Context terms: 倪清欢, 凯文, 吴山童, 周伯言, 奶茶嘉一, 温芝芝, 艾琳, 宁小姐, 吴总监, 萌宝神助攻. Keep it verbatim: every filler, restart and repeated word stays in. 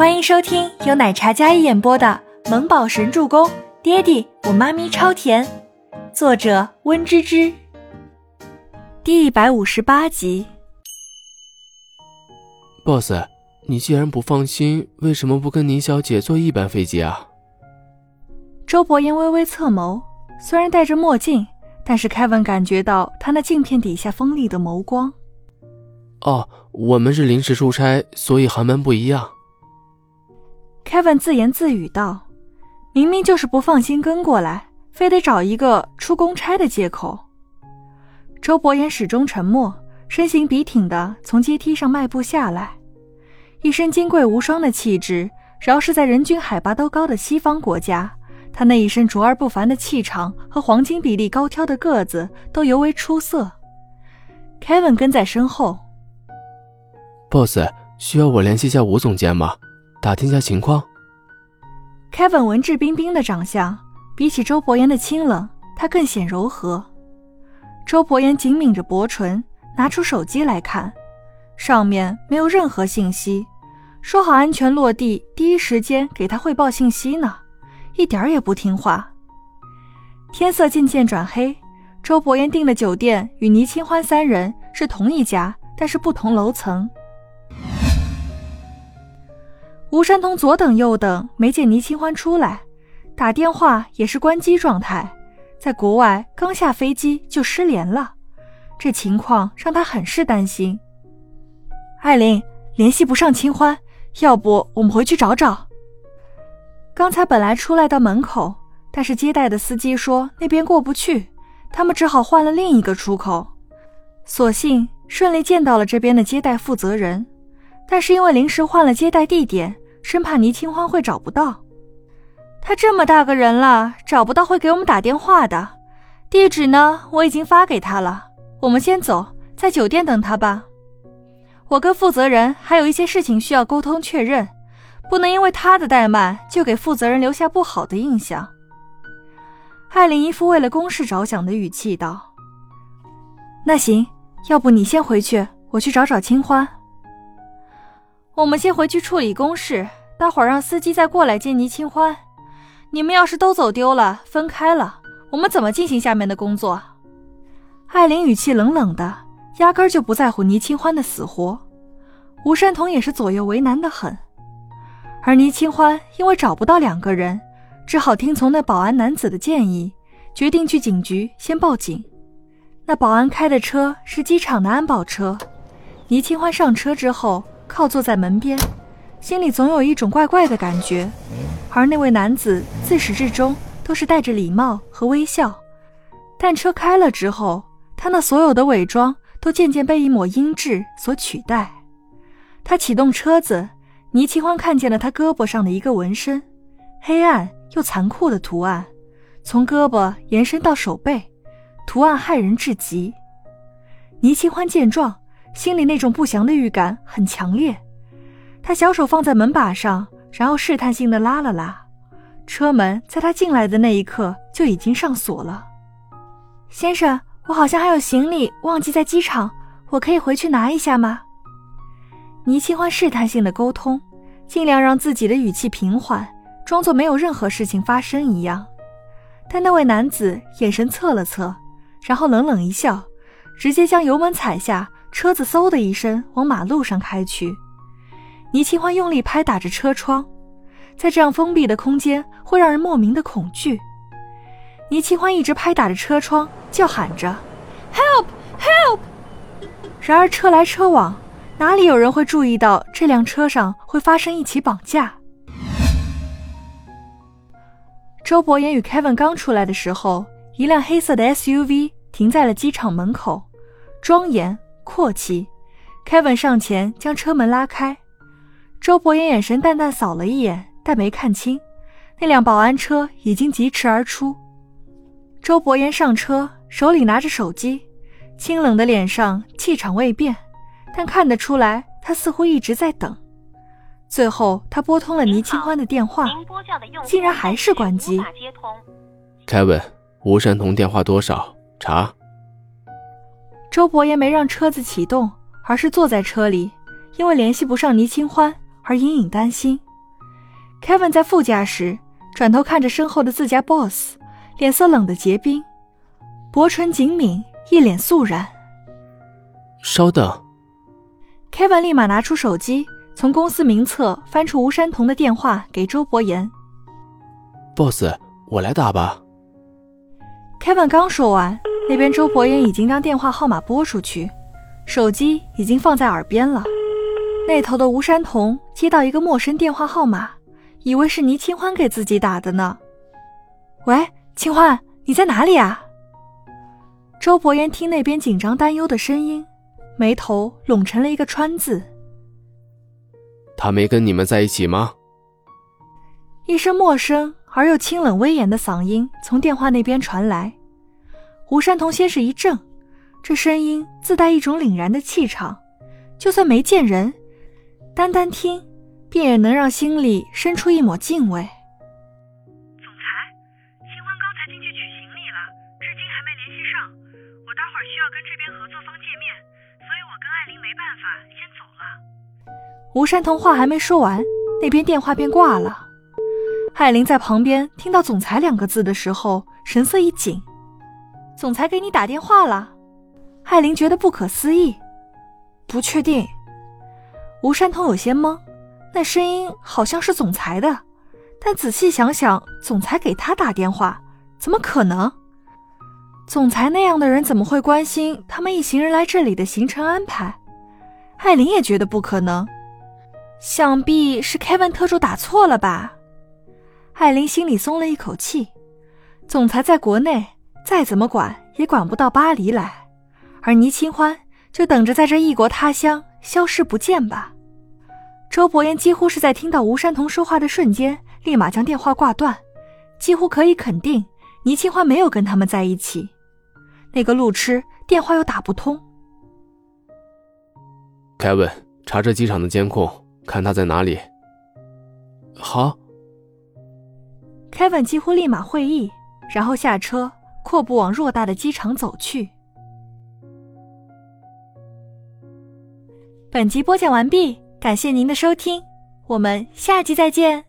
欢迎收听由奶茶嘉一演播的《萌宝神助攻》，爹地，我妈咪超甜，作者温芝芝。第一百五十八集。 boss， 你既然不放心，为什么不跟宁小姐坐一班飞机啊？周伯言微微侧眸，虽然戴着墨镜，但是凯文感觉到他那镜片底下锋利的眸光。哦，我们是临时出差，所以航班不一样。凯文自言自语道，明明就是不放心跟过来，非得找一个出公差的借口。周伯言始终沉默，身形笔挺地从阶梯上迈步下来，一身金贵无双的气质，饶是在人均海拔都高的西方国家，他那一身卓而不凡的气场和黄金比例高挑的个子都尤为出色。凯文跟在身后。boss， 需要我联系一下吴总监吗？打听下情况。凯文文质彬彬的长相，比起周伯言的清冷，他更显柔和。周伯言紧抿着薄唇，拿出手机来看，上面没有任何信息，说好安全落地第一时间给他汇报信息呢，一点也不听话。天色渐渐转黑，周伯言订的酒店与倪清欢三人是同一家，但是不同楼层。吴山童左等右等没见倪清欢出来，打电话也是关机状态，在国外刚下飞机就失联了，这情况让他很是担心。艾琳，联系不上清欢，要不我们回去找找。刚才本来出来到门口，但是接待的司机说那边过不去，他们只好换了另一个出口。所幸顺利见到了这边的接待负责人，但是因为临时换了接待地点，生怕倪清欢会找不到。他这么大个人了，找不到会给我们打电话的。地址呢，我已经发给他了。我们先走，在酒店等他吧。我跟负责人还有一些事情需要沟通确认，不能因为他的怠慢就给负责人留下不好的印象。艾琳一副为了公事着想的语气道：那行，要不你先回去，我去找找清欢。我们先回去处理公事，待会儿让司机再过来接倪清欢。你们要是都走丢了，分开了，我们怎么进行下面的工作？艾琳语气冷冷的，压根儿就不在乎倪清欢的死活。吴山童也是左右为难的很。而倪清欢因为找不到两个人，只好听从那保安男子的建议，决定去警局先报警。那保安开的车是机场的安保车。倪清欢上车之后，靠坐在门边，心里总有一种怪怪的感觉。而那位男子自始至终都是带着礼貌和微笑，但车开了之后，他那所有的伪装都渐渐被一抹阴鸷所取代。他启动车子，倪清欢看见了他胳膊上的一个纹身，黑暗又残酷的图案，从胳膊延伸到手背，图案骇人至极。倪清欢见状，心里那种不祥的预感很强烈，他小手放在门把上，然后试探性地拉了拉，车门在他进来的那一刻就已经上锁了。先生，我好像还有行李忘记在机场，我可以回去拿一下吗？倪清欢试探性地沟通，尽量让自己的语气平缓，装作没有任何事情发生一样。但那位男子眼神侧了侧，然后冷冷一笑，直接将油门踩下，车子嗖的一声往马路上开去。倪清欢用力拍打着车窗，在这样封闭的空间会让人莫名的恐惧。倪清欢一直拍打着车窗，叫喊着 Help! Help! 然而车来车往，哪里有人会注意到这辆车上会发生一起绑架？周伯言与 Kevin 刚出来的时候，一辆黑色的 S U V 停在了机场门口，庄严阔气。 Kevin 上前将车门拉开，周伯言眼神淡淡扫了一眼，但没看清那辆保安车已经疾驰而出。周伯言上车，手里拿着手机，清冷的脸上气场未变，但看得出来他似乎一直在等。最后他拨通了倪清欢的电话，竟然还是关机。凯文，吴山童电话多少？查。周伯言没让车子启动，而是坐在车里，因为联系不上倪清欢而隐隐担心。凯文在副驾时转头看着身后的自家 boss， 脸色冷得结冰，薄唇紧抿，一脸肃然。稍等。凯文立马拿出手机，从公司名册翻出吴山童的电话给周伯言。boss， 我来打吧。凯文刚说完，那边周伯言已经将电话号码拨出去，手机已经放在耳边了。那头的吴山童接到一个陌生电话号码，以为是倪清欢给自己打的呢。喂，清欢，你在哪里啊？周伯言听那边紧张担忧的声音，眉头拢成了一个川字。他没跟你们在一起吗？一声陌生而又清冷威严的嗓音从电话那边传来。吴山童先是一怔，这声音自带一种凛然的气场，就算没见人，单单听便也能让心里生出一抹敬畏。总裁，清欢刚才进去取行李了，至今还没联系上。我待会儿需要跟这边合作方见面，所以我跟艾琳没办法，先走了。吴山童话还没说完，那边电话便挂了。艾琳在旁边听到总裁两个字的时候，神色一紧。总裁给你打电话了？艾琳觉得不可思议。不确定。吴山童有些懵，那声音好像是总裁的，但仔细想想，总裁给他打电话，怎么可能？总裁那样的人怎么会关心他们一行人来这里的行程安排？艾琳也觉得不可能。想必是凯文特助打错了吧？艾琳心里松了一口气，总裁在国内再怎么管也管不到巴黎来，而倪清欢就等着在这异国他乡消失不见吧。周伯言几乎是在听到吴山童说话的瞬间立马将电话挂断，几乎可以肯定倪清欢没有跟他们在一起。那个路痴电话又打不通。凯文，查这机场的监控，看他在哪里。好。凯文几乎立马会意，然后下车阔步往偌大的机场走去。本集播讲完毕，感谢您的收听，我们下集再见。